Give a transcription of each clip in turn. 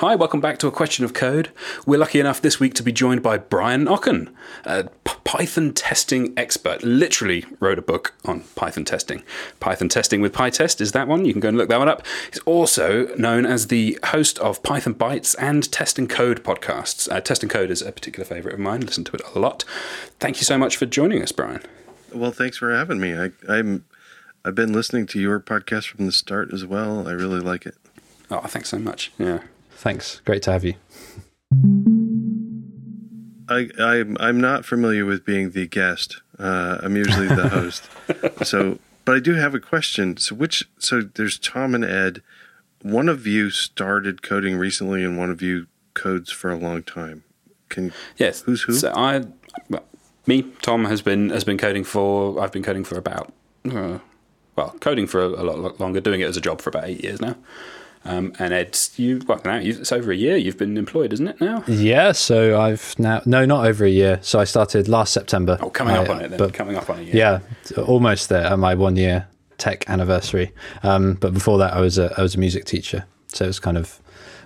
Hi, welcome back to A Question of Code. We're lucky enough this week to be joined by Brian Okken, a Python testing expert. Literally wrote a book on Python testing. Python Testing with PyTest is that one. You can go and look that one up. He's also known as the host of Python Bytes and Test and Code podcasts. Test and Code is a particular favorite of mine. I listen to it a lot. Thank you so much for joining us, Brian. Well, thanks for having me. I've been listening to your podcast from the start as well. I really like it. Oh, thanks so much. Yeah. Thanks. Great to have you. I'm not familiar with being the guest. I'm usually the host. But I do have a question. So there's Tom and Ed. One of you started coding recently and one of you codes for a long time. Yes. Who's who? So Tom I've been coding for about coding for a lot longer, doing it as a job for about 8 years now. And Ed, it's over a year. You've been employed, isn't it now? Yeah, so not over a year. So I started last September. Oh, coming up on a year. Yeah, almost there at my 1 year tech anniversary. But before that, I was a music teacher. So it was kind of,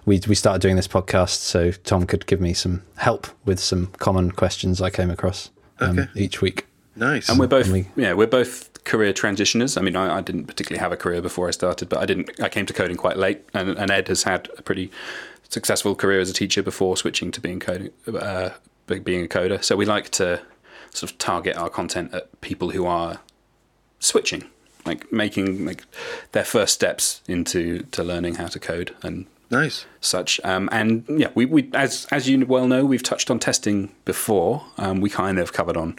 we started doing this podcast so Tom could give me some help with some common questions I came across each week. Nice. And we're both career transitioners. I mean, I didn't particularly have a career before I started, but I came to coding quite late, and Ed has had a pretty successful career as a teacher before switching to being a coder. So we like to sort of target our content at people who are switching, like making their first steps into learning how to code and nice such. And yeah, we as you well know, we've touched on testing before. We kind of covered on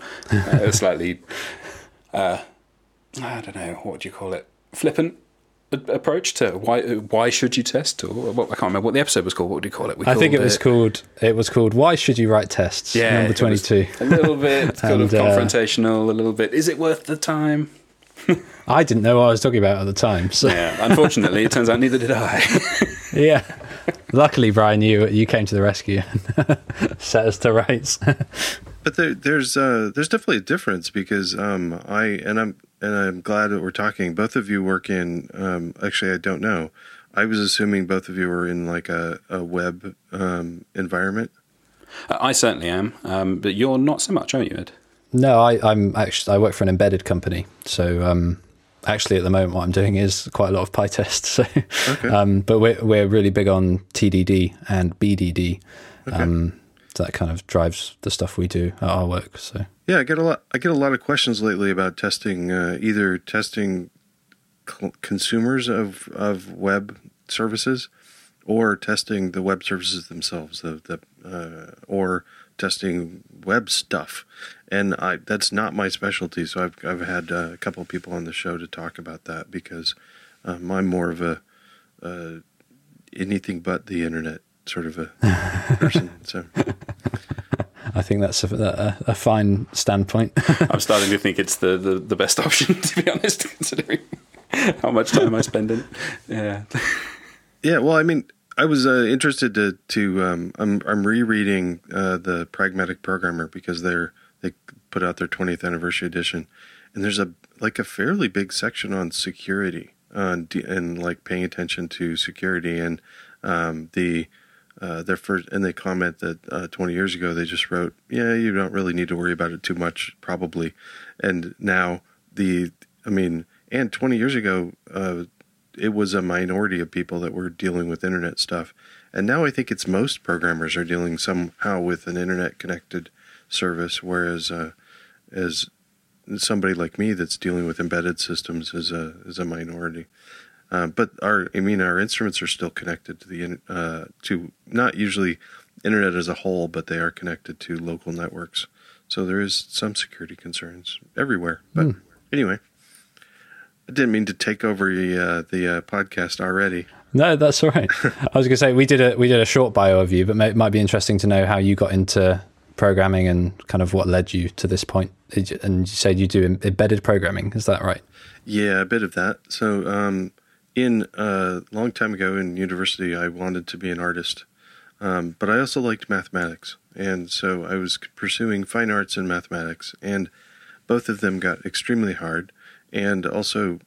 slightly. I don't know, what do you call it? Flippant approach to why should you test, or I can't remember what the episode was called. What would you call it? It was called Why Should You Write Tests? Yeah, number 22. A little bit sort of confrontational, a little bit. Is it worth the time? I didn't know what I was talking about at the time. So. Yeah, unfortunately, it turns out neither did I. Yeah, luckily, Brian, you came to the rescue and set us to rights. But there's definitely a difference because I'm glad that we're talking. Both of you work in actually I don't know. I was assuming both of you were in like a web environment. I certainly am, but you're not so much, are you, Ed? No, I work for an embedded company. So actually, at the moment, what I'm doing is quite a lot of PyTest. So, okay. But we're really big on TDD and BDD. Okay. That kind of drives the stuff we do at our work. So yeah, I get a lot of questions lately about testing, either testing consumers of web services, or testing the web services themselves, or testing web stuff. And that's not my specialty. So I've had a couple of people on the show to talk about that because I'm more of a anything but the internet sort of a person. So I think that's a fine standpoint. I'm starting to think it's the best option, to be honest, considering how much time I spend in it. Yeah. Yeah. Well, I mean, I was interested to I'm rereading the Pragmatic Programmer because they put out their 20th anniversary edition, and there's a fairly big section on security and like paying attention to security and their first, and they comment that 20 years ago they just wrote, yeah, you don't really need to worry about it too much, probably. And now 20 years ago, it was a minority of people that were dealing with internet stuff, and now I think it's most programmers are dealing somehow with an internet-connected service, whereas as somebody like me that's dealing with embedded systems is a minority. But our instruments are still connected to the to not usually internet as a whole, but they are connected to local networks. So there is some security concerns everywhere. But anyway, I didn't mean to take over the podcast already. No, that's all right. I was going to say we did a short bio of you, but it might be interesting to know how you got into programming and kind of what led you to this point. And you said you do embedded programming, is that right? Yeah, a bit of that. So. In a long time ago in university, I wanted to be an artist, but I also liked mathematics. And so I was pursuing fine arts and mathematics, and both of them got extremely hard. And also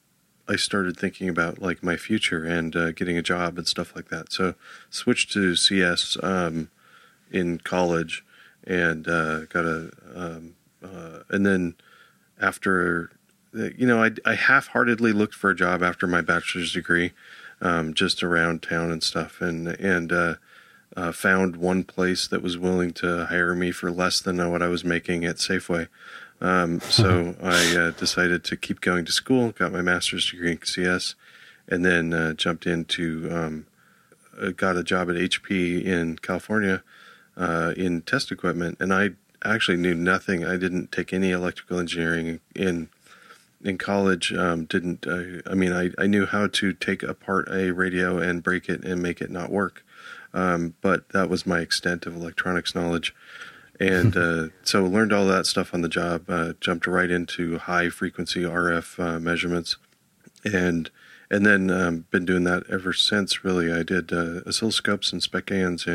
I started thinking about like my future and getting a job and stuff like that. So switched to CS in college and got a and then after, you know, I half-heartedly looked for a job after my bachelor's degree, just around town and stuff, and found one place that was willing to hire me for less than what I was making at Safeway. So I decided to keep going to school, got my master's degree in CS, and then jumped into, got a job at HP in California in test equipment. And I actually knew nothing. I didn't take any electrical engineering in college. I knew how to take apart a radio and break it and make it not work. But that was my extent of electronics knowledge. And so learned all that stuff on the job, jumped right into high-frequency RF measurements, and then been doing that ever since, really. I did oscilloscopes and spec-ans,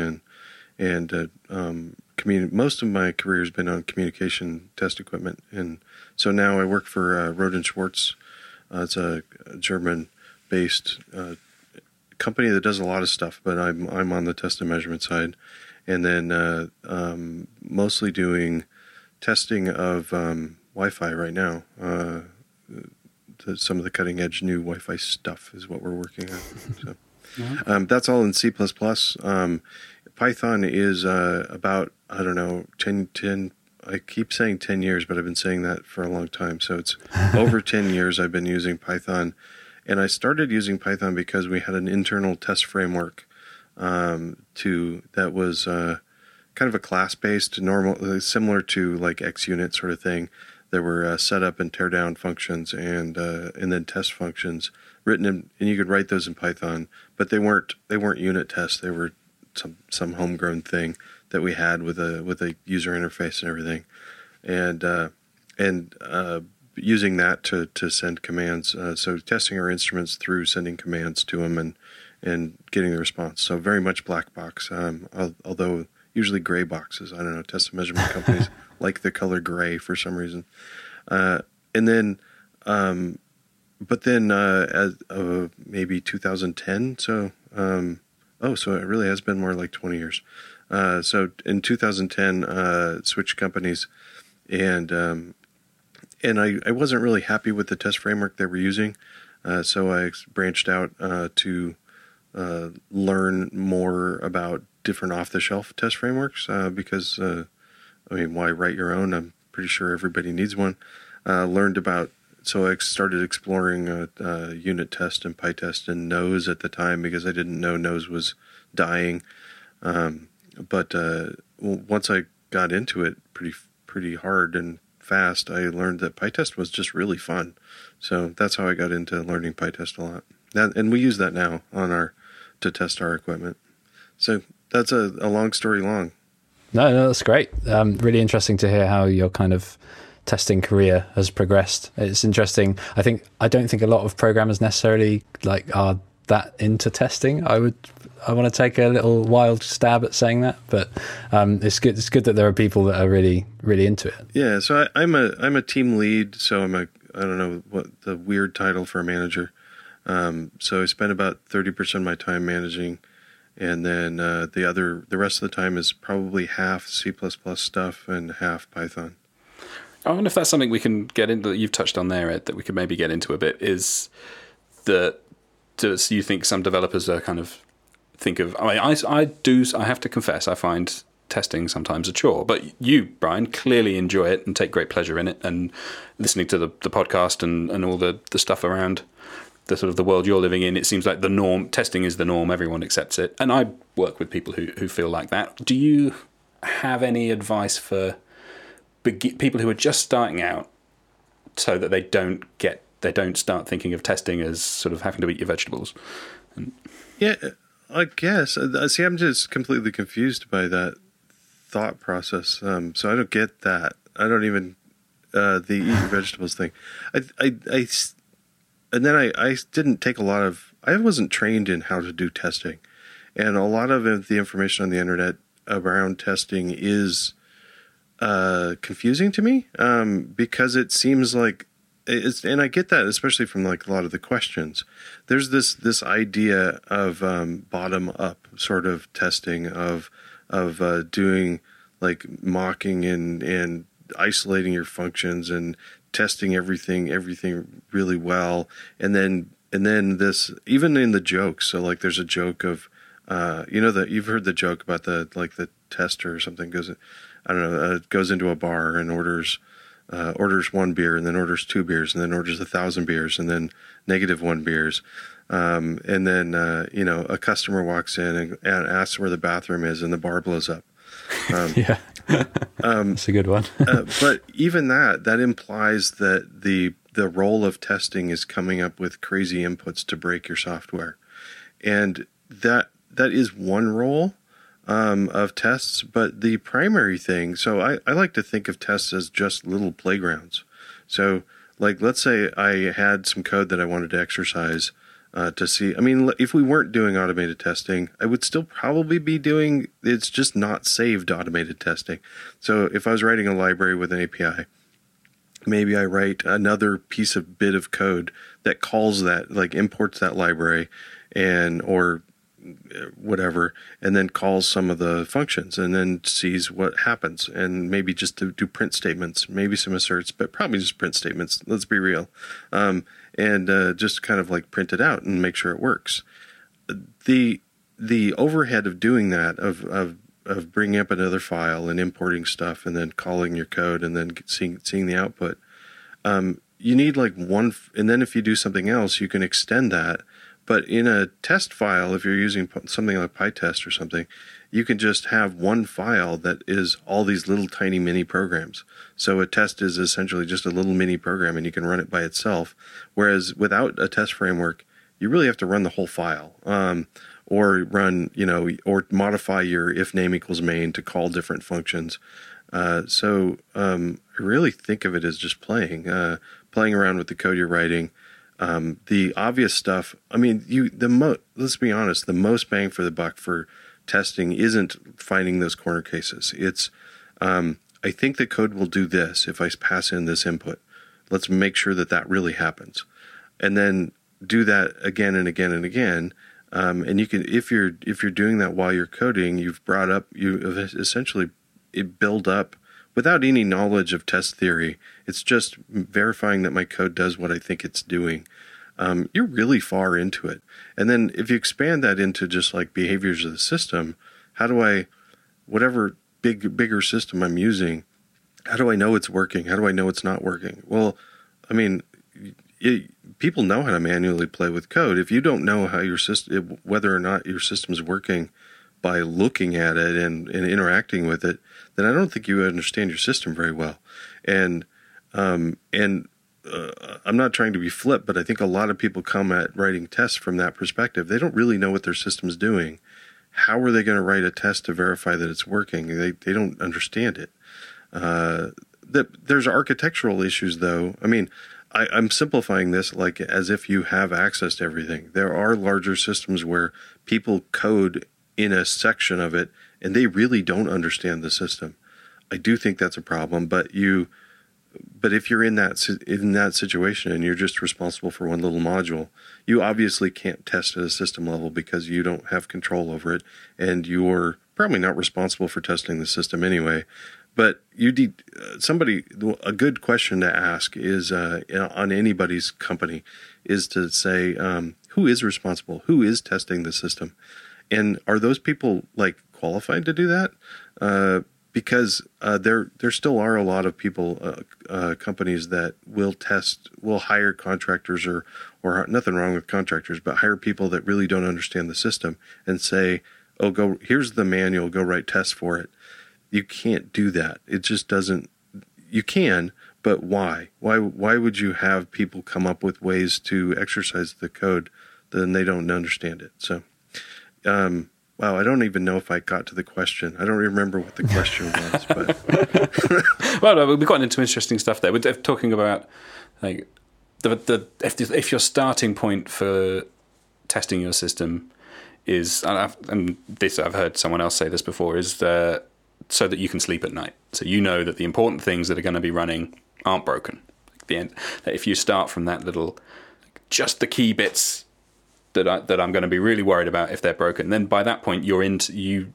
and most of my career has been on communication test equipment. And so now I work for Roden Schwartz. It's a German-based company that does a lot of stuff, but I'm on the test and measurement side. And then mostly doing testing of Wi-Fi right now. Some of the cutting-edge new Wi-Fi stuff is what we're working on. So, that's all in C++. Python is about, I don't know, 10. I keep saying 10 years, but I've been saying that for a long time. So it's over 10 years I've been using Python. And I started using Python because we had an internal test framework that was kind of a class-based, normal, similar to like XUnit sort of thing. There were setup and teardown functions and then test functions written in, and you could write those in Python, but they weren't unit tests. They were some homegrown thing that we had with a user interface and everything, and using that to send commands. So testing our instruments through sending commands to them and getting the response. So very much black box, although usually gray boxes. I don't know, test and measurement companies like the color gray for some reason. But then as of maybe 2010, so it really has been more like 20 years. So in 2010, switched companies and I wasn't really happy with the test framework they were using. So I branched out to learn more about different off-the-shelf test frameworks because, why write your own? I'm pretty sure everybody needs one. So I started exploring unit test and PyTest and nose at the time because I didn't know nose was dying. But once I got into it pretty hard and fast, I learned that PyTest was just really fun. So that's how I got into learning PyTest a lot. And we use that now to test our equipment. So that's a long story long. No, that's great. Really interesting to hear how your kind of testing career has progressed. It's interesting. I don't think a lot of programmers necessarily are that into testing. I want to take a little wild stab at saying that, but it's good. It's good that there are people that are really, really into it. Yeah. So I'm a team lead. So I don't know what the weird title for a manager. So I spend about 30% of my time managing. And then the rest of the time is probably half C++ stuff and half Python. I wonder if that's something we can get into that you've touched on there, Ed, that we could maybe get into a bit, is that does you think some developers are kind of think of... I have to confess, I find testing sometimes a chore. But you, Brian, clearly enjoy it and take great pleasure in it, and listening to the podcast and all the stuff around... the sort of the world you're living in, it seems like the norm, testing is the norm, everyone accepts it. And I work with people who feel like that. Do you have any advice for people who are just starting out so that they don't start thinking of testing as sort of having to eat your vegetables? Yeah, I guess. See, I'm just completely confused by that thought process. So I don't get that. I don't even, the eat your vegetables thing. And then I didn't take I wasn't trained in how to do testing. And a lot of the information on the internet around testing is confusing to me because it seems like and I get that especially from like a lot of the questions. There's this idea of bottom up sort of testing of doing like mocking and isolating your functions and testing everything really well, and then this even in the jokes. So like there's a joke of you've heard the joke about the tester or something goes into a bar and orders one beer and then orders two beers and then orders 1,000 beers and then -1 beers. And then a customer walks in and asks where the bathroom is and the bar blows up. Yeah, that's a good one. But even that implies that the role of testing is coming up with crazy inputs to break your software. And that is one role of tests, but the primary thing, so I like to think of tests as just little playgrounds. So like, let's say I had some code that I wanted to exercise to see. I mean, if we weren't doing automated testing, I would still probably be doing, it's just not saved automated testing. So if I was writing a library with an API, maybe I write another bit of code that calls that, like imports that library or whatever, and then calls some of the functions and then sees what happens, and maybe just to do print statements, maybe some asserts, but probably just print statements. Let's be real. And just kind of like print it out and make sure it works. The overhead of doing that, of bringing up another file and importing stuff and then calling your code and then seeing the output. You need like one, and then if you do something else, you can extend that. But in a test file, if you're using something like PyTest or something, you can just have one file that is all these little tiny mini programs. So a test is essentially just a little mini program, and you can run it by itself. Whereas without a test framework, you really have to run the whole file, or modify your if name equals main to call different functions. So I really think of it as just playing around with the code you're writing. The obvious stuff, I mean, let's be honest, the most bang for the buck for testing isn't finding those corner cases. It's, I think the code will do this if I pass in this input. Let's make sure that really happens. And then do that again and again and again. And you can, if you're doing that while you're coding, you essentially build up. Without any knowledge of test theory, it's just verifying that my code does what I think it's doing. You're really far into it. And then if you expand that into just like behaviors of the system, how do I, whatever bigger system I'm using, how do I know it's working? How do I know it's not working? Well, I mean, people know how to manually play with code. If you don't know how your system, whether or not your system's working, by looking at it and interacting with it, then I don't think you understand your system very well. And I'm not trying to be flip, but I think a lot of people come at writing tests from that perspective. They don't really know what their system's doing. How are they going to write a test to verify that it's working? They don't understand it. There's architectural issues, though. I mean, I'm simplifying this like as if you have access to everything. There are larger systems where people code in a section of it, and they really don't understand the system. I do think that's a problem, but if you're in that situation and you're just responsible for one little module, you obviously can't test at a system level because you don't have control over it, and you're probably not responsible for testing the system anyway. But you need somebody. A good question to ask is on anybody's company is to say, who is responsible? Who is testing the system? And are those people like qualified to do that? Because there still are a lot of people, companies that will hire contractors or nothing wrong with contractors, but hire people that really don't understand the system and say, oh, go, here's the manual, go write tests for it. You can't do that. It just doesn't, you can, but why? Why would you have people come up with ways to exercise the code then they don't understand it? So. Wow, I don't even know if I got to the question. I don't remember what the question was. But well, we've gotten into interesting stuff there. We're talking about like if your starting point for testing your system is, I've heard someone else say this before, is so that you can sleep at night. So you know that the important things that are going to be running aren't broken. the end. That if you start from that little, just the key bits that I'm going to be really worried about if they're broken, then by that point you're into you.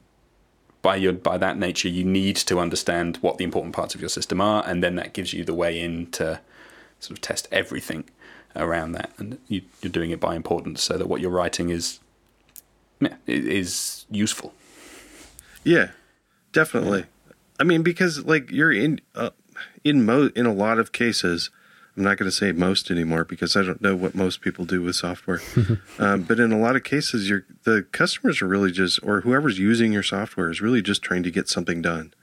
By that nature, you need to understand what the important parts of your system are, and then that gives you the way in to sort of test everything around that. And you're doing it by importance, so that what you're writing is useful. Yeah, definitely. Yeah. I mean, because like you're in a lot of cases, I'm not going to say most anymore because I don't know what most people do with software. But in a lot of cases, the customers are really just, or whoever's using your software is really just trying to get something done.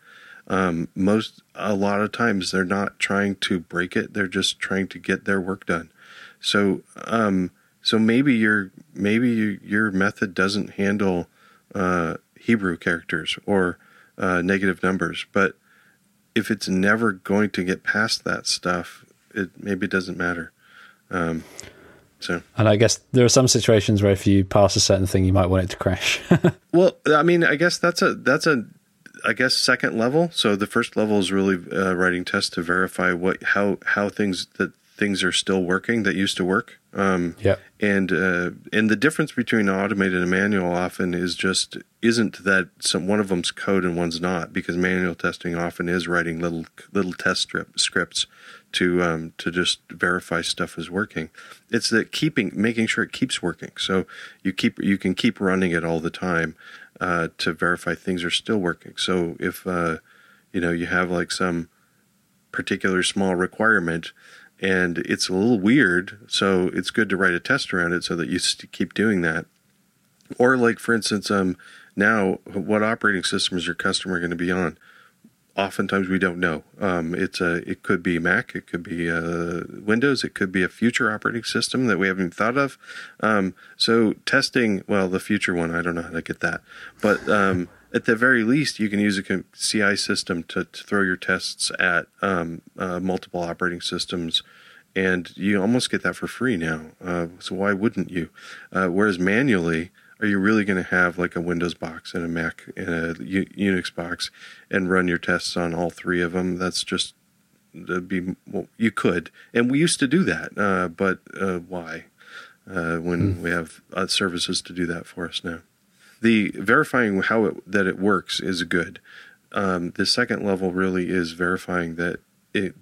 A lot of times they're not trying to break it. They're just trying to get their work done. So, maybe your method doesn't handle, Hebrew characters or, negative numbers, but if it's never going to get past that stuff, it maybe doesn't matter. And I guess there are some situations where if you pass a certain thing, you might want it to crash. Well, I mean, I guess that's second level. So the first level is really writing tests to verify how things are still working that used to work. And the difference between automated and manual often isn't that one of them's code and one's not, because manual testing often is writing little test scripts to just verify stuff is working. It's that making sure it keeps working. So you can keep running it all the time to verify things are still working. So if you have like some particular small requirement, and it's a little weird, so it's good to write a test around it so that you keep doing that. Or like, for instance, now what operating system is your customer going to be on? Oftentimes we don't know. It could be Mac, it could be Windows, it could be a future operating system that we haven't even thought of. So testing, well, the future one, I don't know how to get that. But at the very least, you can use a CI system to throw your tests at multiple operating systems, and you almost get that for free now. So why wouldn't you? Whereas manually, are you really going to have like a Windows box and a Mac and a Unix box and run your tests on all three of them? That's just you could, and we used to do that, but why? When we have services to do that for us now. The verifying that it works is good. The second level really is verifying that it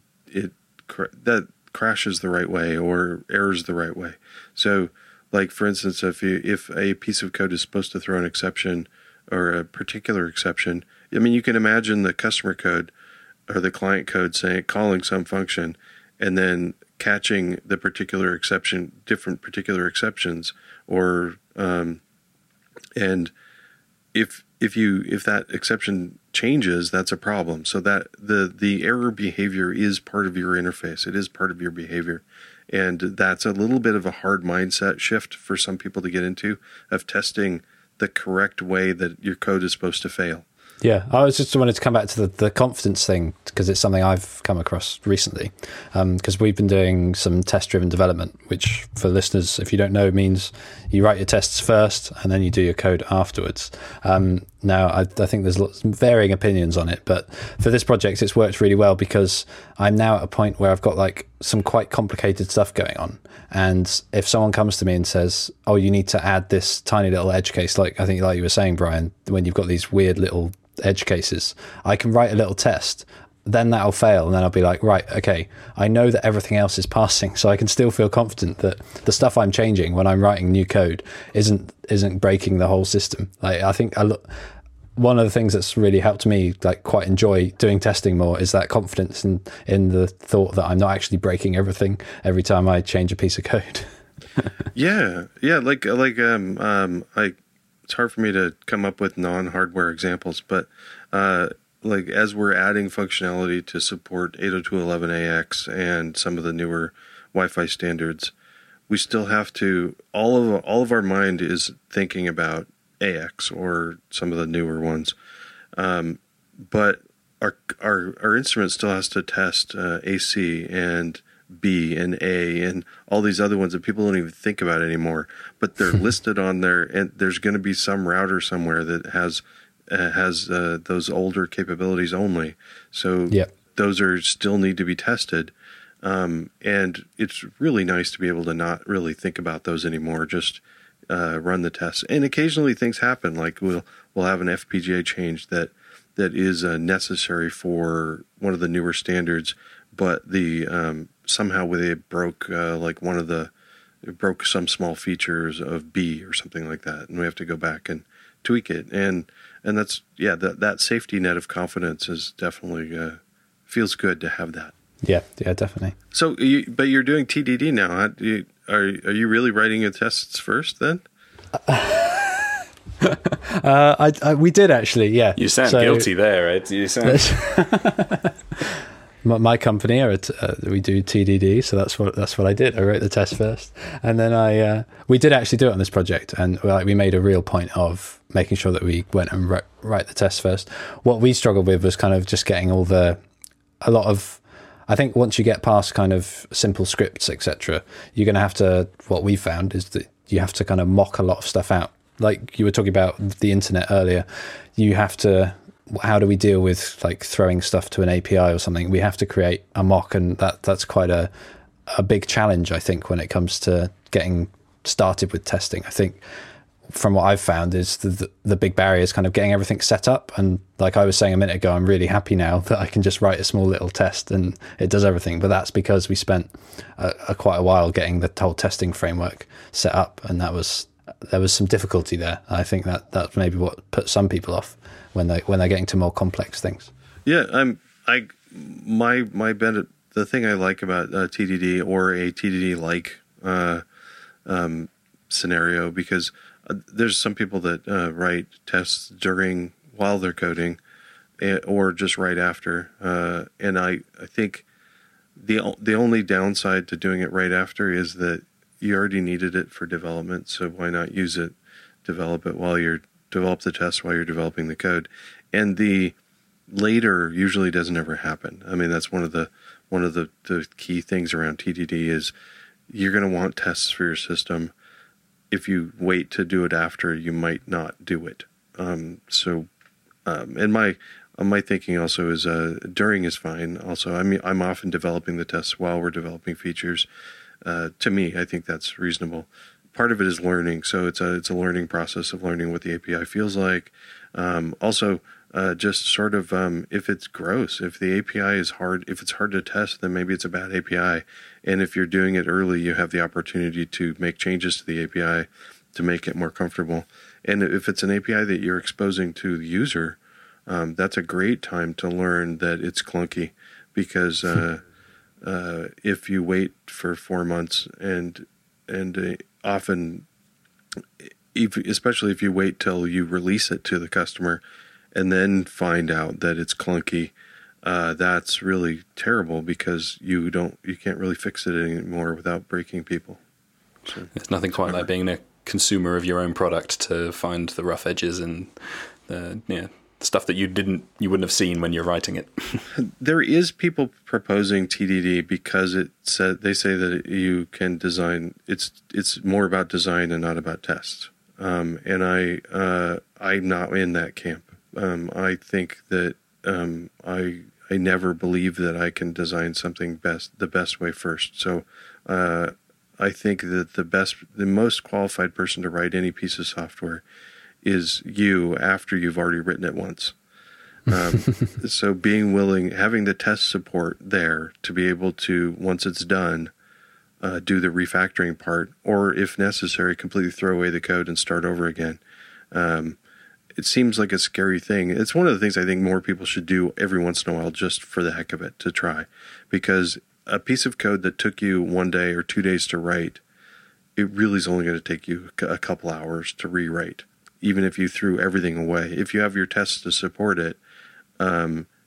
crashes the right way or errors the right way. So, like for instance, if a piece of code is supposed to throw an exception or a particular exception, I mean, you can imagine the customer code or the client code calling some function and then catching the particular exception, different particular exceptions, or and if that exception changes, that's a problem. So that the error behavior is part of your interface. It is part of your behavior. And that's a little bit of a hard mindset shift for some people to get into, of testing the correct way that your code is supposed to fail. Yeah, I was just wanted to come back to the confidence thing, because it's something I've come across recently, because we've been doing some test-driven development, which for listeners, if you don't know, means you write your tests first and then you do your code afterwards. Now, I think there's lots of varying opinions on it, but for this project, it's worked really well because I'm now at a point where I've got like some quite complicated stuff going on. And if someone comes to me and says, oh, you need to add this tiny little edge case, like I think like you were saying, Brian, when you've got these weird little edge cases, I can write a little test, then that'll fail. And then I'll be like, right, okay, I know that everything else is passing, so I can still feel confident that the stuff I'm changing when I'm writing new code isn't breaking the whole system. Like, I think one of the things that's really helped me like quite enjoy doing testing more is that confidence in the thought that I'm not actually breaking everything every time I change a piece of code. Yeah. It's hard for me to come up with non-hardware examples, but like as we're adding functionality to support 802.11 AX and some of the newer Wi-Fi standards, we still have to all of our mind is thinking about AX or some of the newer ones, but our instrument still has to test AC and B and A and all these other ones that people don't even think about anymore, but they're listed on there, and there's going to be some router somewhere that has those older capabilities only. So those are still need to be tested. And it's really nice to be able to not really think about those anymore, just run the tests. And occasionally things happen, like we'll have an FPGA change that is necessary for one of the newer standards, but the somehow they broke like one of the it broke some small features of B or something like that, and we have to go back and tweak it. And that's, yeah, that safety net of confidence is definitely feels good to have that. Yeah, definitely. So, but you're doing TDD now. Huh? Are you really writing your tests first then? We did actually. Yeah. You sound guilty there, right? You sound. My company, we do TDD, so that's what I did. I wrote the test first, and then we did actually do it on this project, and we made a real point of making sure that we went and write the test first. What we struggled with was kind of just getting I think once you get past kind of simple scripts, etc., you're going to have to. What we found is that you have to kind of mock a lot of stuff out. Like you were talking about the internet earlier, you have to. How do we deal with like throwing stuff to an API or something? We have to create a mock, and that's quite a big challenge, I think, when it comes to getting started with testing. I think from what I've found is the big barrier is kind of getting everything set up. And like I was saying a minute ago, I'm really happy now that I can just write a small little test and it does everything. But that's because we spent quite a while getting the whole testing framework set up, and there was some difficulty there. I think that's maybe what put some people off when they're getting to more complex things. Yeah, the thing I like about TDD or a TDD like scenario, because there's some people that write tests while they're coding, or just right after. And I think the only downside to doing it right after is that you already needed it for development, so why not use it? Develop the test while you're developing the code, and the later usually doesn't ever happen. I mean, that's one of the key things around TDD is you're going to want tests for your system. If you wait to do it after, you might not do it. And my thinking also is during is fine. Also, I mean, I'm often developing the tests while we're developing features. To me, I think that's reasonable. Part of it is learning, so it's a learning process of learning what the API feels like. Just sort of if it's gross, if the API is hard, if it's hard to test, then maybe it's a bad API. And if you're doing it early, you have the opportunity to make changes to the API to make it more comfortable. And if it's an API that you're exposing to the user, that's a great time to learn that it's clunky, because if you wait for 4 months and often, especially if you wait till you release it to the customer and then find out that it's clunky, that's really terrible, because you can't really fix it anymore without breaking people. So, there's nothing quite like being a consumer of your own product to find the rough edges and stuff that you wouldn't have seen when you're writing it. There is people proposing TDD because they say that you can design. It's more about design and not about tests. And I'm not in that camp. I think that I never believe that I can design something the best way first. So I think that the most qualified person to write any piece of software is you after you've already written it once. So being willing, having the test support there to be able to, once it's done, do the refactoring part, or if necessary, completely throw away the code and start over again. It seems like a scary thing. It's one of the things I think more people should do every once in a while, just for the heck of it, to try. Because a piece of code that took you 1 day or 2 days to write, it really is only going to take you a couple hours to rewrite. Even if you threw everything away, if you have your tests to support it,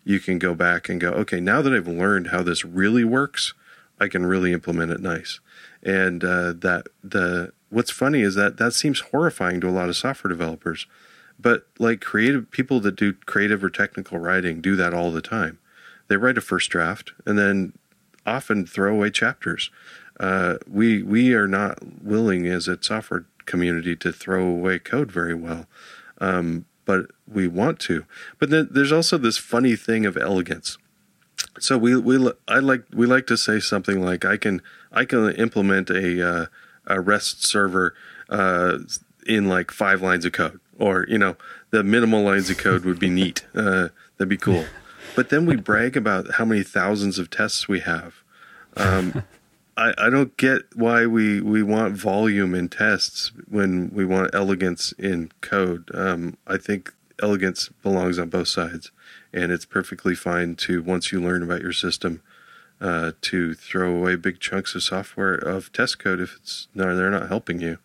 you can go back and go, okay, now that I've learned how this really works, I can really implement it nice. And what's funny is that seems horrifying to a lot of software developers, but like creative people that do creative or technical writing do that all the time. They write a first draft and then often throw away chapters. We are not willing as a software community to throw away code very well, but we want to. But then there's also this funny thing of elegance. So we like to say something like I can implement a REST server in like 5 lines of code, or the minimal lines of code would be neat. That'd be cool. But then we brag about how many thousands of tests we have. I don't get why we want volume in tests when we want elegance in code. I think elegance belongs on both sides, and it's perfectly fine to, once you learn about your system, to throw away big chunks of software of test code if it's they're not helping you.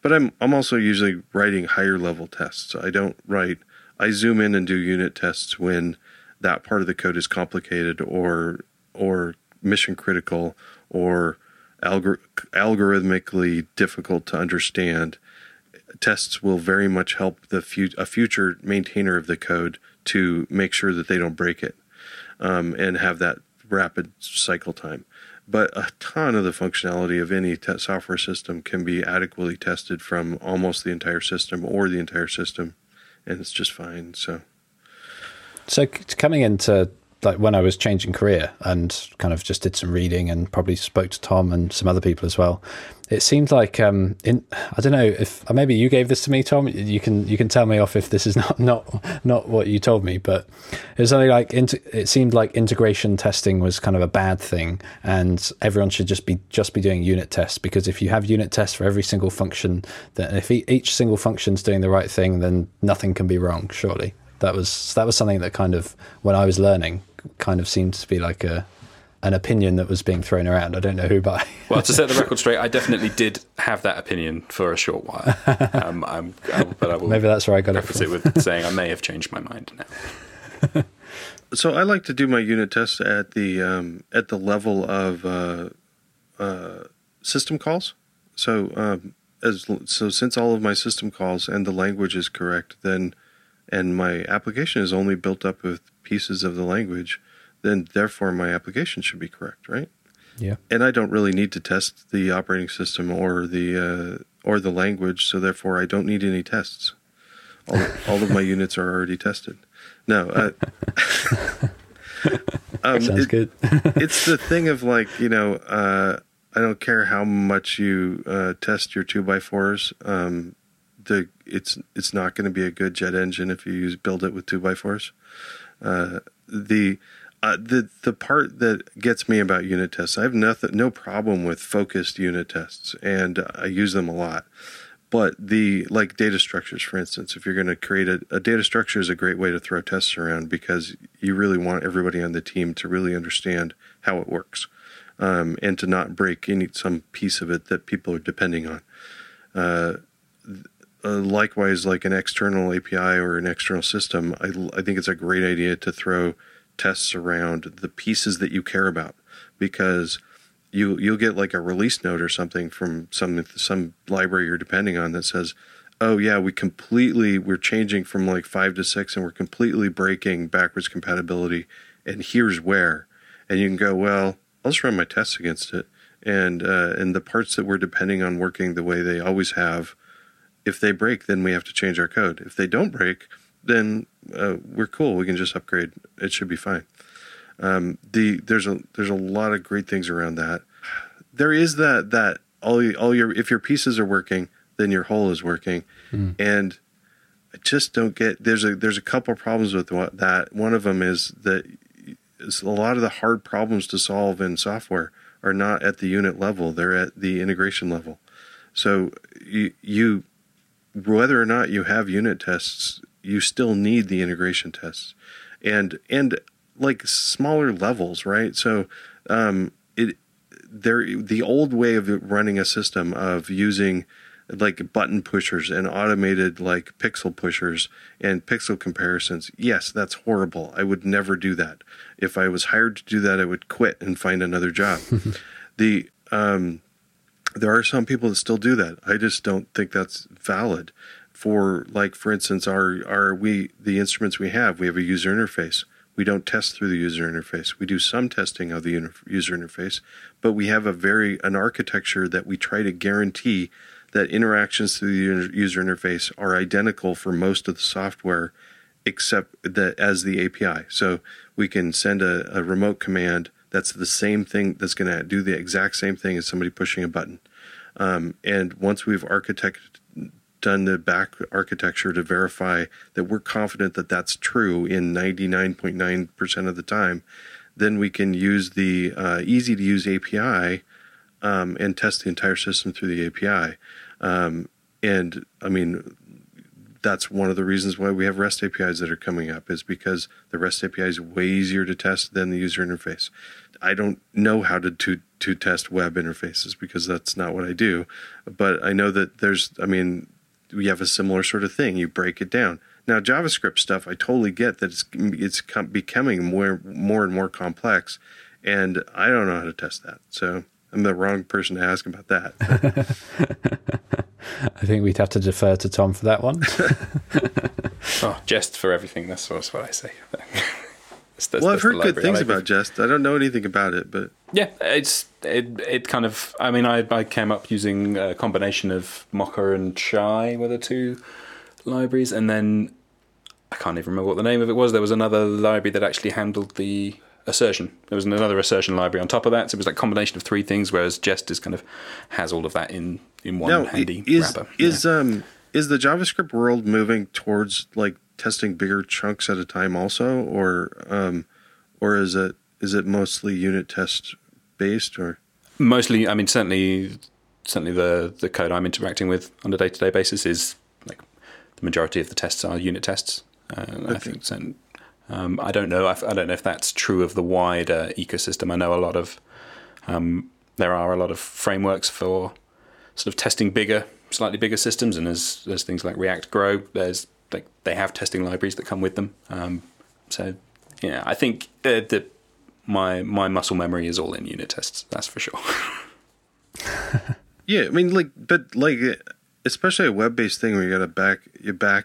But I'm also usually writing higher level tests. I zoom in and do unit tests when that part of the code is complicated or mission critical or algorithmically difficult to understand. Tests will very much help a future maintainer of the code to make sure that they don't break it, and have that rapid cycle time. But a ton of the functionality of any software system can be adequately tested from almost the entire system or the entire system, and it's just fine. So coming into like when I was changing career and kind of just did some reading and probably spoke to Tom and some other people as well, it seemed like I don't know if maybe you gave this to me, Tom. You can tell me off if this is not what you told me, but it was something like it seemed like integration testing was kind of a bad thing, and everyone should just be doing unit tests, because if you have unit tests for every single function, then if each single function's doing the right thing, then nothing can be wrong. Surely that was something that kind of when I was learning kind of seemed to be like an opinion that was being thrown around. I don't know who by. Well, to set the record straight, I definitely did have that opinion for a short while. But I will. Maybe that's where I got it from. With saying I may have changed my mind now. So I like to do my unit tests at the level of system calls. So since all of my system calls and the language is correct, then and my application is only built up with pieces of the language, then therefore my application should be correct, right? Yeah. And I don't really need to test the operating system or the language, so therefore I don't need any tests. All of my units are already tested. No. Sounds good. It's the thing of like, I don't care how much you test your 2x4s. It's not going to be a good jet engine if you build it with 2x4s. The part that gets me about unit tests, I have no problem with focused unit tests, and I use them a lot. But like data structures, for instance, if you're going to create a data structure, is a great way to throw tests around, because you really want everybody on the team to really understand how it works, and to not break some piece of it that people are depending on. Likewise, like an external API or an external system, I think it's a great idea to throw tests around the pieces that you care about, because you'll get like a release note or something from some library you're depending on that says, oh yeah, we're changing from like 5 to 6 and we're completely breaking backwards compatibility, and here's where. And you can go, well, I'll just run my tests against it, and the parts that we're depending on working the way they always have, if they break, then we have to change our code. If they don't break, then we're cool. We can just upgrade. It should be fine. There's a lot of great things around that. There is that if your pieces are working, then your whole is working. Mm. And I just don't get. There's a couple problems with that. One of them is that a lot of the hard problems to solve in software are not at the unit level. They're at the integration level. So you whether or not you have unit tests, you still need the integration tests and like smaller levels, right? So the old way of running a system of using like button pushers and automated like pixel pushers and pixel comparisons, yes, that's horrible. I would never do that. If I was hired to do that, I would quit and find another job. There are some people that still do that. I just don't think that's valid. For instance, the instruments we have a user interface. We don't test through the user interface. We do some testing of the user interface, but we have an architecture that we try to guarantee that interactions through the user interface are identical for most of the software except the, as the API. So we can send a remote command that's the same thing, that's going to do the exact same thing as somebody pushing a button. And once we've done the back architecture to verify that we're confident that that's true in 99.9% of the time, then we can use the easy-to-use API and test the entire system through the API. And, I mean, that's one of the reasons why we have REST APIs that are coming up, is because the REST API is way easier to test than the user interface. I don't know how to test web interfaces because that's not what I do. But I know that there's, I mean, we have a similar sort of thing. You break it down. Now, JavaScript stuff, I totally get that it's becoming more and more complex, and I don't know how to test that. So I'm the wrong person to ask about that. I think we'd have to defer to Tom for that one. Oh, Jest for everything. That's what I say. Well, I've heard good things about Jest. I don't know anything about it, but yeah, it kind of. I mean, I came up using a combination of Mocha and Chai were the two libraries, and then I can't even remember what the name of it was. There was another library that actually handled the assertion. There was another assertion library on top of that. So it was like a combination of three things, whereas Jest is kind of has all of that in one handy wrapper. Is the JavaScript world moving towards like testing bigger chunks at a time also, or is it mostly unit test based, or mostly? I mean, certainly the code I'm interacting with on a day-to-day basis is like the majority of the tests are unit tests. Okay. I think so. I don't know. I don't know if that's true of the wider ecosystem. I know a lot of there are a lot of frameworks for sort of testing bigger, slightly bigger systems. And as things like React grow, there's like they have testing libraries that come with them. So yeah, I think my muscle memory is all in unit tests. That's for sure. Yeah, I mean, especially a web-based thing where you got a back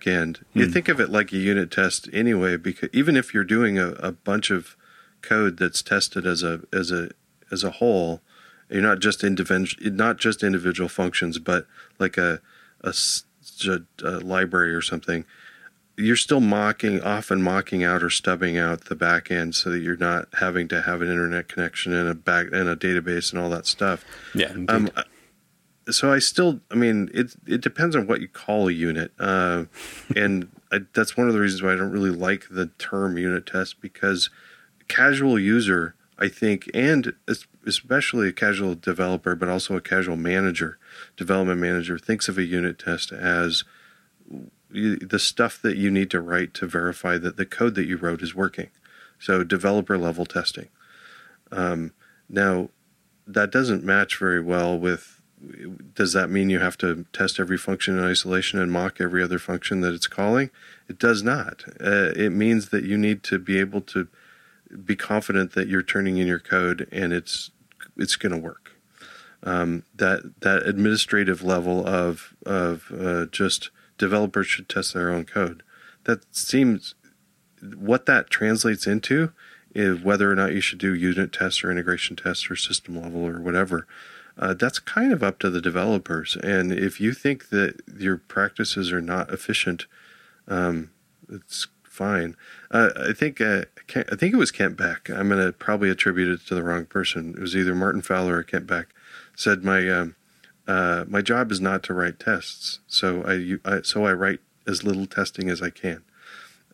end. You think of it like a unit test anyway, because even if you're doing a bunch of code that's tested as a whole, you're not just individual functions, but like a library or something. You're still often mocking out or stubbing out the back end so that you're not having to have an internet connection and a database and all that stuff. Yeah. So it depends on what you call a unit. That's one of the reasons why I don't really like the term unit test, because casual user, I think, and especially a casual developer, but also a casual development manager, thinks of a unit test as the stuff that you need to write to verify that the code that you wrote is working. So developer level testing. Now, that doesn't match very well with, does that mean you have to test every function in isolation and mock every other function that it's calling? It does not. It means that you need to be able to be confident that you're turning in your code and it's going to work. That administrative level of just developers should test their own code. That seems what that translates into is whether or not you should do unit tests or integration tests or system level or whatever. That's kind of up to the developers. And if you think that your practices are not efficient, it's fine. I think it was Kent Beck. I'm going to probably attribute it to the wrong person. It was either Martin Fowler or Kent Beck said, my job is not to write tests. So I write as little testing as I can.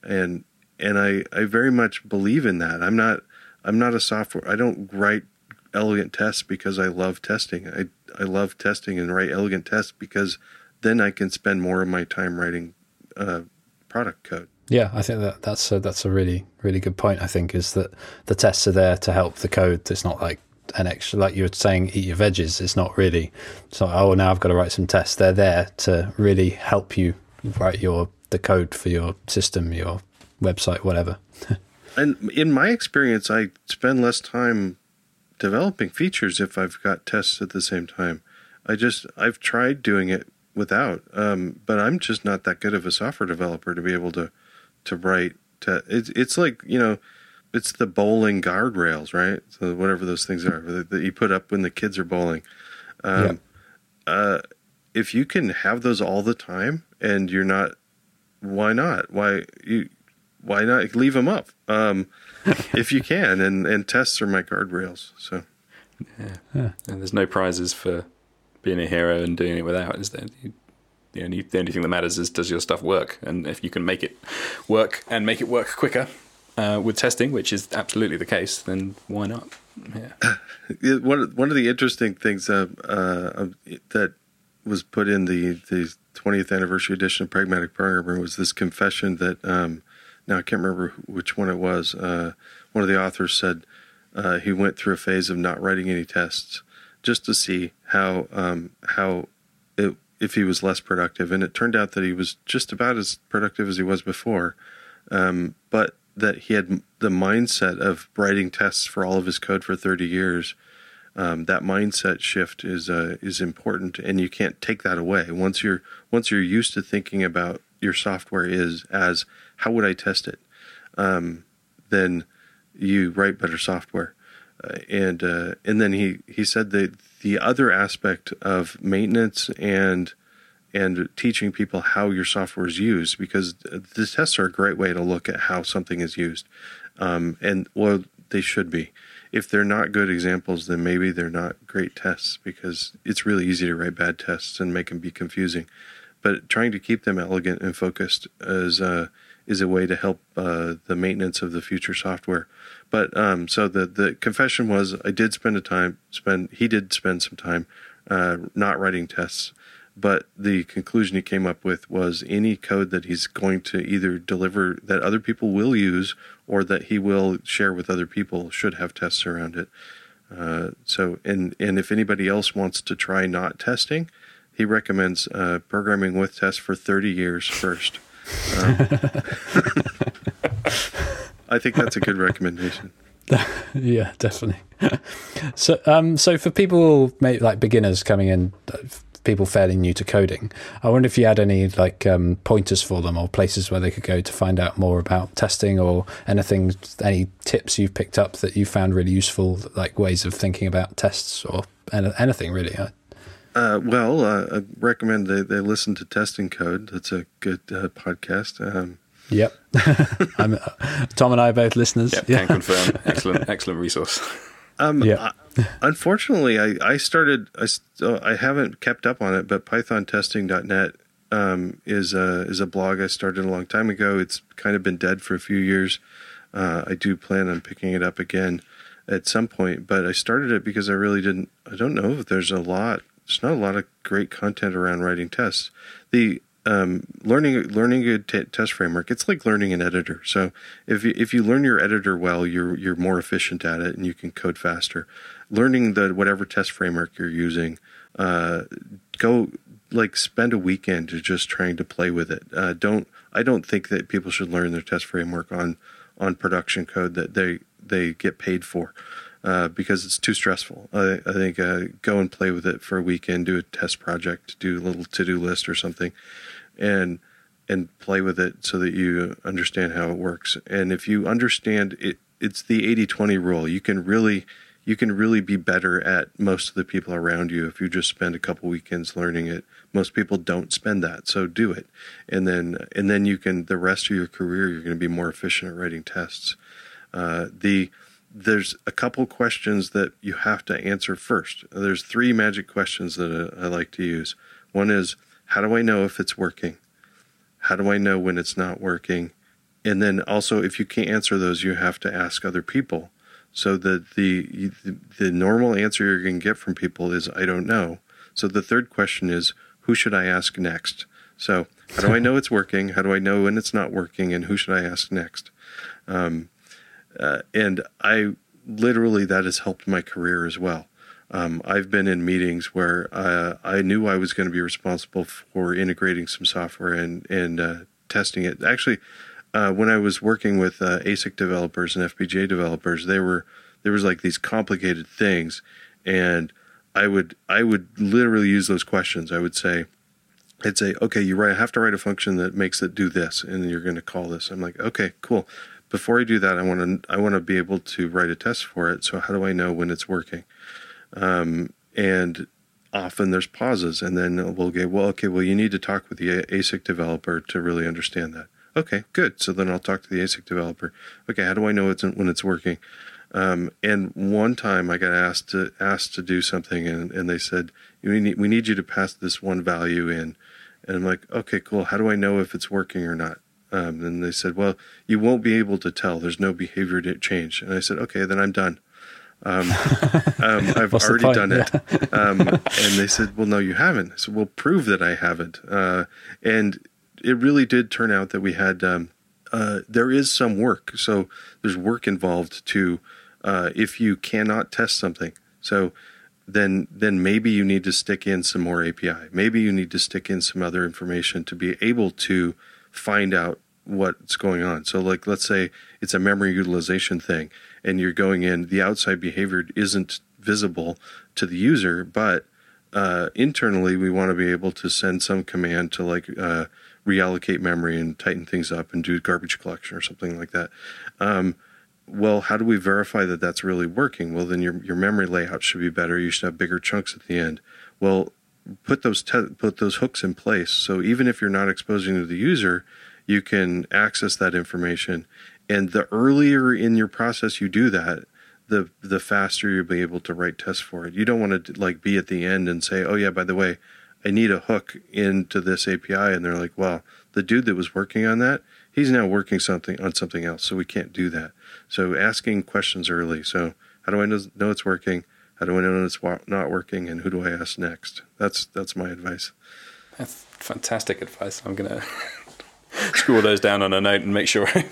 And I very much believe in that. I'm not a software. I don't write elegant tests because I love testing. I love testing and write elegant tests because then I can spend more of my time writing product code. Yeah, I think that's a really, really good point, I think, is that the tests are there to help the code. It's not like an extra, like you were saying, eat your veggies. It's not really, now I've got to write some tests. They're there to really help you write the code for your system, your website, whatever. And in my experience, I spend less time developing features if I've got tests at the same time. I've tried doing it without, but I'm just not that good of a software developer to be able to write. It's like, it's the bowling guardrails, right? So whatever those things are that you put up when the kids are bowling. If you can have those all the time and why not? Why you why not leave them up if you can? And tests are my guardrails. So, and there's no prizes for being a hero and doing it without, is there? The only thing that matters is, does your stuff work? And if you can make it work and make it work quicker with testing, which is absolutely the case, then why not? Yeah. One of the interesting things that was put in the 20th anniversary edition of Pragmatic Programmer was this confession that now I can't remember which one it was. One of the authors said he went through a phase of not writing any tests just to see if he was less productive. And it turned out that he was just about as productive as he was before, but that he had the mindset of writing tests for all of his code for 30 years. That mindset shift is important, and you can't take that away. Once you're used to thinking about your software as how would I test it, then you write better software. And then he said that the other aspect of maintenance and teaching people how your software is used, because the tests are a great way to look at how something is used. They should be. If they're not good examples, then maybe they're not great tests, because it's really easy to write bad tests and make them be confusing. But trying to keep them elegant and focused is a way to help the maintenance of the future software. But so the confession was, he did spend some time not writing tests. But the conclusion he came up with was any code that he's going to either deliver that other people will use or that he will share with other people should have tests around it. So if anybody else wants to try not testing, he recommends programming with tests for 30 years first. I think that's a good recommendation. Yeah, definitely. So for people, like beginners coming in, people fairly new to coding, I wonder if you had any pointers for them or places where they could go to find out more about testing, or anything, any tips you've picked up that you found really useful, like ways of thinking about tests or anything really. I recommend they listen to Test and Code. That's a good podcast. Yep. Tom and I are both listeners. Yep, yeah. Can confirm. Excellent resource. Unfortunately, I haven't kept up on it, but pythontesting.net is a blog I started a long time ago. It's kind of been dead for a few years. I do plan on picking it up again at some point, but I started it because I don't know if there's not a lot of great content around writing tests. The learning a test framework, it's like learning an editor. So if you learn your editor well, you're more efficient at it and you can code faster. Learning whatever test framework you're using, go spend a weekend just trying to play with it. I don't think that people should learn their test framework on production code that they get paid for, because it's too stressful. I think go and play with it for a weekend, do a test project, do a little to-do list or something, and play with it so that you understand how it works. And if you understand it, it's the 80-20 rule. You can really be better at most of the people around you if you just spend a couple weekends learning it. Most people don't spend that, so do it. And then you can, the rest of your career, you're going to be more efficient at writing tests. There's a couple questions that you have to answer first. There's three magic questions that I like to use. One is, how do I know if it's working? How do I know when it's not working? And then also, if you can't answer those, you have to ask other people. So that the normal answer you're going to get from people is, I don't know. So the third question is, who should I ask next? So how do I know it's working? How do I know when it's not working? And who should I ask next? That has helped my career as well. I've been in meetings where I knew I was going to be responsible for integrating some software and testing it. Actually, when I was working with ASIC developers and FPGA developers, there was like these complicated things, and I would literally use those questions. I'd say, okay, I have to write a function that makes it do this, and you're going to call this. I'm like, okay, cool. Before I do that, I want to be able to write a test for it. So how do I know when it's working? And often there's pauses, and then we'll get, you need to talk with the ASIC developer to really understand that. Okay, good. So then I'll talk to the ASIC developer. Okay, how do I know it's when it's working? And one time I got asked to do something, and they said, we need you to pass this one value in. And I'm like, okay, cool. How do I know if it's working or not? And they said, well, you won't be able to tell. There's no behavior change. And I said, okay, then I'm done. I've already done it. Yeah. And they said, well, no, you haven't. So we'll prove that I haven't. And it really did turn out that we had, there is some work. So there's work involved to, if you cannot test something. So then maybe you need to stick in some more API. Maybe you need to stick in some other information to be able to find out what's going on. So like, let's say it's a memory utilization thing and you're going in, the outside behavior isn't visible to the user, but internally we want to be able to send some command to like reallocate memory and tighten things up and do garbage collection or something like that. Well, how do we verify that that's really working? Well, then your memory layout should be better. You should have bigger chunks at the end. Well, put those hooks in place. So even if you're not exposing to the user, you can access that information. And the earlier in your process you do that, the faster you'll be able to write tests for it. You don't want to like be at the end and say, oh yeah, by the way, I need a hook into this API. And they're like, well, the dude that was working on that, he's now working on something else. So we can't do that. So asking questions early. So how do I know it's working? How do I know it's not working? And who do I ask next? That's my advice. That's fantastic advice. I'm going to screw all those down on a note and make sure I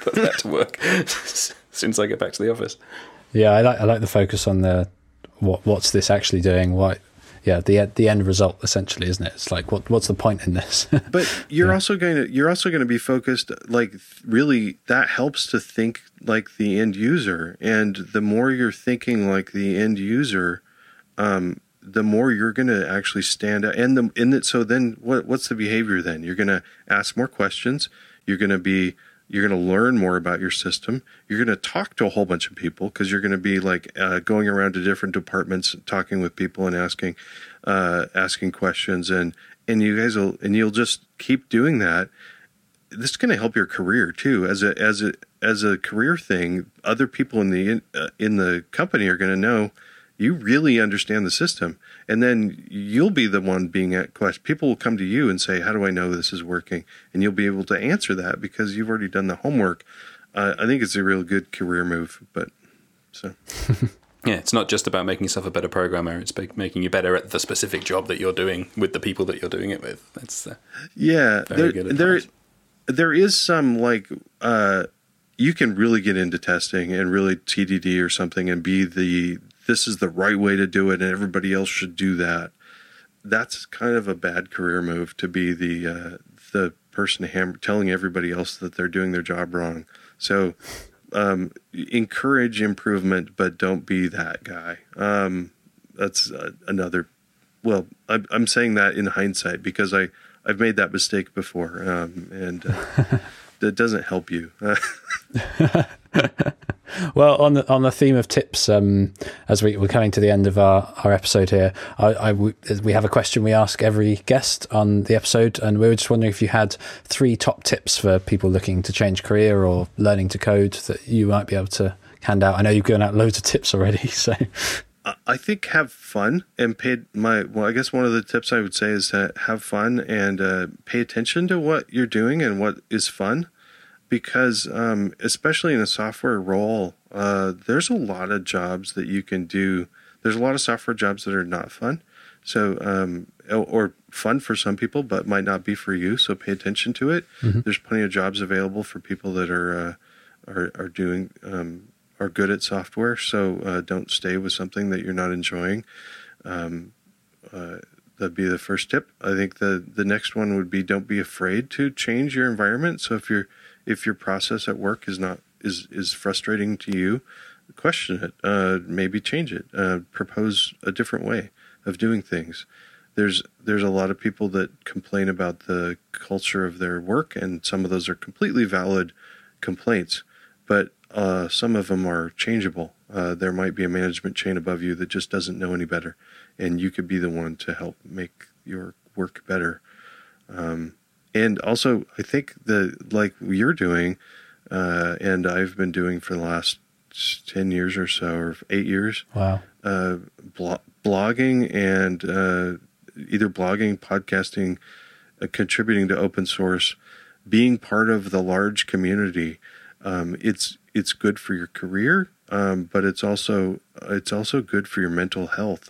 put that to work as soon as I get back to the office. Yeah, I like the focus on the what's this actually doing? Why? Yeah, the end result essentially, isn't it? It's like what's the point in this? But you're also going to be focused. Like really, that helps to think like the end user, and the more you're thinking like the end user, the more you're going to actually stand out. And so then what's the behavior? Then you're going to ask more questions. You're going to learn more about your system. You're going to talk to a whole bunch of people because you're going to be like going around to different departments, talking with people and asking questions. And you guys you'll just keep doing that. This is going to help your career too. As a career thing, other people in the company are going to know you really understand the system. And then you'll be the one being at question. People will come to you and say, how do I know this is working? And you'll be able to answer that because you've already done the homework. I think it's a real good career move, Yeah, it's not just about making yourself a better programmer. It's making you better at the specific job that you're doing with the people that you're doing it with. That's very good advice. There is some you can really get into testing and really TDD or something and be this is the right way to do it and everybody else should do that. That's kind of a bad career move to be the person telling everybody else that they're doing their job wrong. So encourage improvement, but don't be that guy. That's another. Well, I'm saying that in hindsight because I've made that mistake before, and that doesn't help you. Well, on the theme of tips, as we're coming to the end of our episode here, we have a question we ask every guest on the episode, and we were just wondering if you had 3 top tips for people looking to change career or learning to code that you might be able to hand out. I know you've given out loads of tips already, so... I think have fun and I guess one of the tips I would say is to have fun and pay attention to what you're doing and what is fun. Because especially in a software role, there's a lot of jobs that you can do. There's a lot of software jobs that are not fun, so or fun for some people, but might not be for you. So pay attention to it. Mm-hmm. There's plenty of jobs available for people that are good at software. So don't stay with something that you're not enjoying. That'd be the first tip. I think the next one would be don't be afraid to change your environment. So if your process at work is frustrating to you, question it, maybe change it, propose a different way of doing things. There's a lot of people that complain about the culture of their work, and some of those are completely valid complaints, but some of them are changeable. There might be a management chain above you that just doesn't know any better, and you could be the one to help make your work better. And also, I think that like you're doing, and I've been doing for the last 10 years or so, or 8 years. Wow. Blogging and either blogging, podcasting, contributing to open source, being part of the large community. It's good for your career, but it's also good for your mental health.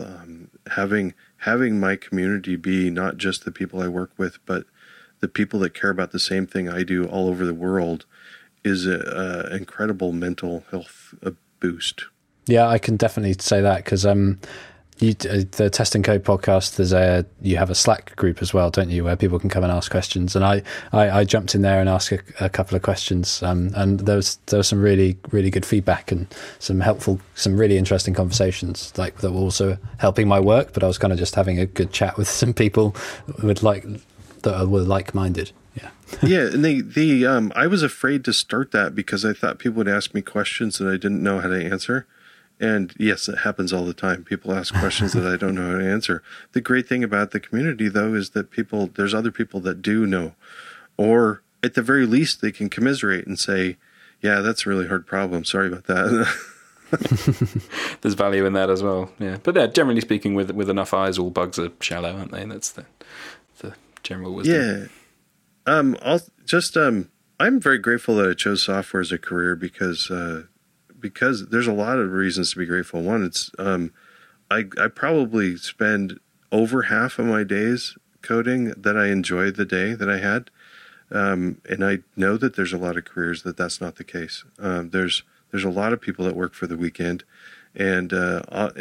Having my community be not just the people I work with, but the people that care about the same thing I do all over the world is an incredible mental health boost. Yeah, I can definitely say that, because the Test and Code podcast, you have a Slack group as well, don't you, where people can come and ask questions. And I jumped in there and asked a couple of questions, and there was some really, really good feedback and some really interesting conversations, like, that were also helping my work, but I was kind of just having a good chat with some people that were like-minded. Yeah. Yeah. And I was afraid to start that because I thought people would ask me questions that I didn't know how to answer. And yes, it happens all the time. People ask questions that I don't know how to answer. The great thing about the community, though, is that there's other people that do know, or at the very least, they can commiserate and say, yeah, that's a really hard problem. Sorry about that. There's value in that as well. Yeah. But yeah, generally speaking, with enough eyes, all bugs are shallow, aren't they? That's the general wisdom. Yeah. I'm very grateful that I chose software as a career because there's a lot of reasons to be grateful. One, it's I probably spend over half of my days coding that I enjoyed the day that I had, and I know that there's a lot of careers that's not the case. There's a lot of people that work for the weekend, but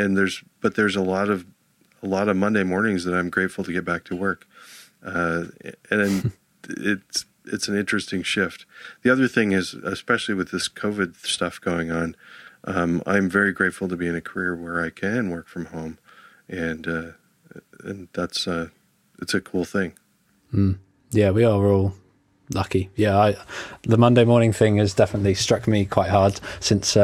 there's a lot of Monday mornings that I'm grateful to get back to work, and it's an interesting shift. The other thing is, especially with this COVID stuff going on, I'm very grateful to be in a career where I can work from home, and that's it's a cool thing. Mm. Yeah, we are all lucky. Yeah, the Monday morning thing has definitely struck me quite hard since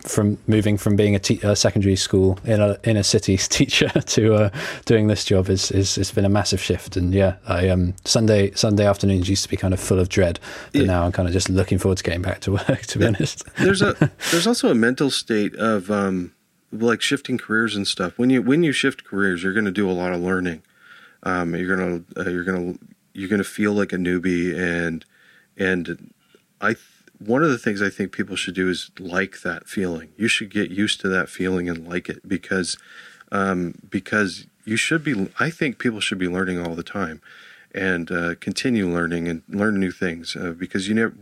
from moving from being a secondary school in a city teacher to doing this job is it's been a massive shift. And yeah, I Sunday afternoons used to be kind of full of dread, but yeah. Now I'm kind of just looking forward to getting back to work, to be honest. There's also a mental state of like shifting careers and stuff. When you shift careers, you're going to do a lot of learning. You're going to feel like a newbie, and one of the things I think people should do is like that feeling. You should get used to that feeling and like it, because you should be. I think people should be learning all the time, and continue learning and learn new things, because you never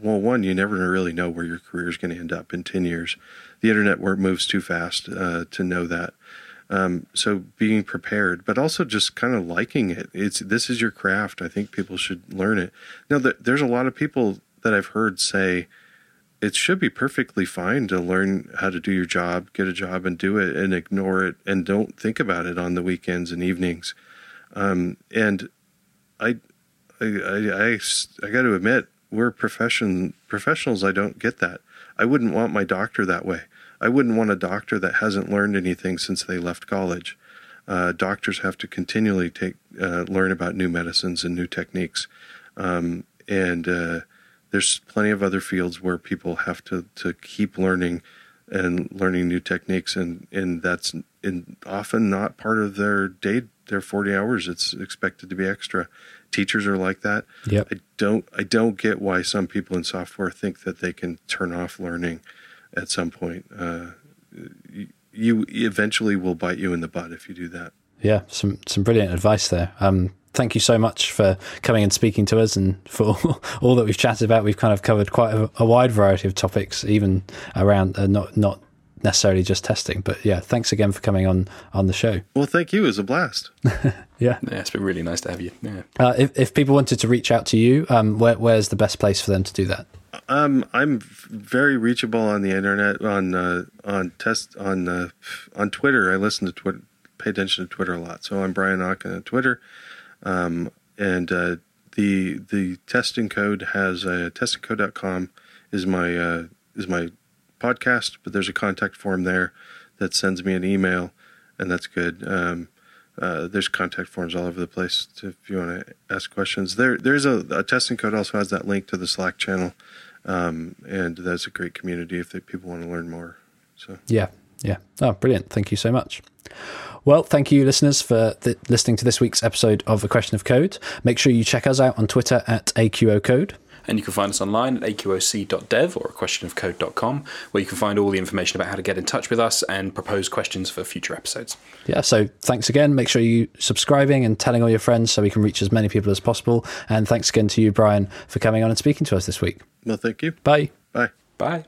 really know where your career is going to end up in 10 years. The internet moves too fast to know that. So being prepared, but also just kind of liking it. This is your craft. I think people should learn it. Now, there's a lot of people that I've heard say, it should be perfectly fine to learn how to do your job, get a job and do it, and ignore it and don't think about it on the weekends and evenings. And I got to admit, we're professionals. I don't get that. I wouldn't want my doctor that way. I wouldn't want a doctor that hasn't learned anything since they left college. Doctors have to continually learn about new medicines and new techniques. There's plenty of other fields where people have to keep learning new techniques, and that's often not part of their day, their 40 hours. It's expected to be extra. Teachers are like that. Yep. I don't get why some people in software think that they can turn off learning at some point. You eventually will bite you in the butt if you do that. Yeah, some brilliant advice there. Thank you so much for coming and speaking to us, and for all that we've chatted about. We've kind of covered quite a wide variety of topics, even around not necessarily just testing. But yeah, thanks again for coming on the show. Well, thank you. It was a blast. Yeah. Yeah, it's been really nice to have you. Yeah. If people wanted to reach out to you, where's the best place for them to do that? I'm very reachable on the internet, on Twitter. I listen to Twitter, pay attention to Twitter a lot. So I'm Brian Okken on Twitter. The testing code has a testandcode.com is my podcast, but there's a contact form there that sends me an email, and that's good. There's contact forms all over the place if you want to ask questions. There's a Test and Code also has that link to the Slack channel, and that's a great community if people want to learn more. So yeah. Oh, brilliant! Thank you so much. Well, thank you, listeners, for listening to this week's episode of A Question of Code. Make sure you check us out on Twitter at AQOcode. And you can find us online at aqoc.dev or aquestionofcode.com, where you can find all the information about how to get in touch with us and propose questions for future episodes. Yeah, so thanks again. Make sure you're subscribing and telling all your friends so we can reach as many people as possible. And thanks again to you, Brian, for coming on and speaking to us this week. No, thank you. Bye. Bye. Bye.